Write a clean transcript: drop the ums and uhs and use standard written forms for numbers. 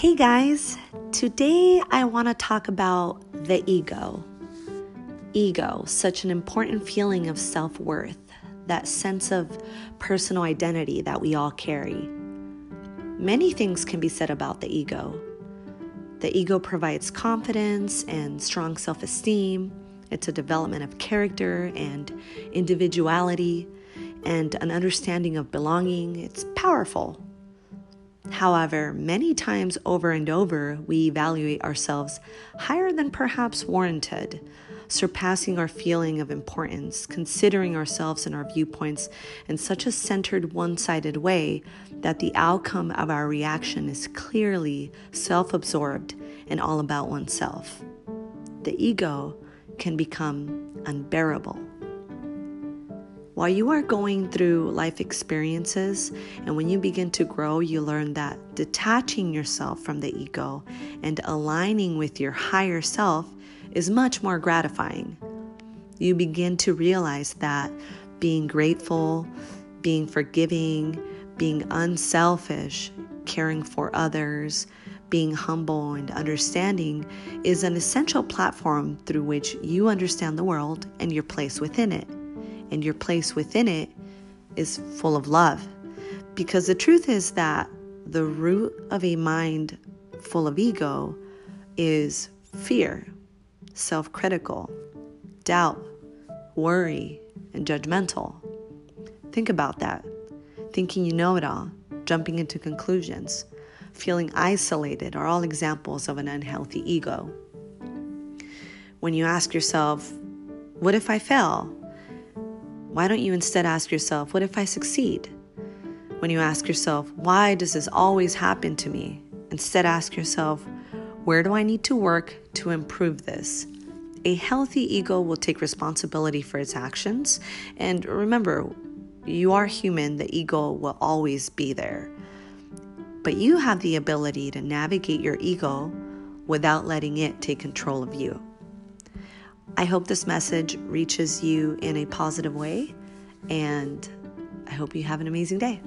Hey guys, today I want to talk about the ego. Ego, such an important feeling of self-worth, that sense of personal identity that we all carry. Many things can be said about the ego. The ego provides confidence and strong self-esteem. It's a development of character and individuality and an understanding of belonging. It's powerful. However, many times over and over, we evaluate ourselves higher than perhaps warranted, surpassing our feeling of importance, considering ourselves and our viewpoints in such a centered, one-sided way that the outcome of our reaction is clearly self-absorbed and all about oneself. The ego can become unbearable. While you are going through life experiences, and when you begin to grow, you learn that detaching yourself from the ego and aligning with your higher self is much more gratifying. You begin to realize that being grateful, being forgiving, being unselfish, caring for others, being humble and understanding is an essential platform through which you understand the world and your place within it. And your place within it is full of love. Because the truth is that the root of a mind full of ego is fear, self-critical, doubt, worry, and judgmental. Think about that. Thinking you know it all, jumping into conclusions, feeling isolated are all examples of an unhealthy ego. When you ask yourself, what if I fail? Why don't you instead ask yourself, what if I succeed? When you ask yourself, why does this always happen to me? Instead ask yourself, where do I need to work to improve this? A healthy ego will take responsibility for its actions. And remember, you are human, the ego will always be there. But you have the ability to navigate your ego without letting it take control of you. I hope this message reaches you in a positive way, and I hope you have an amazing day.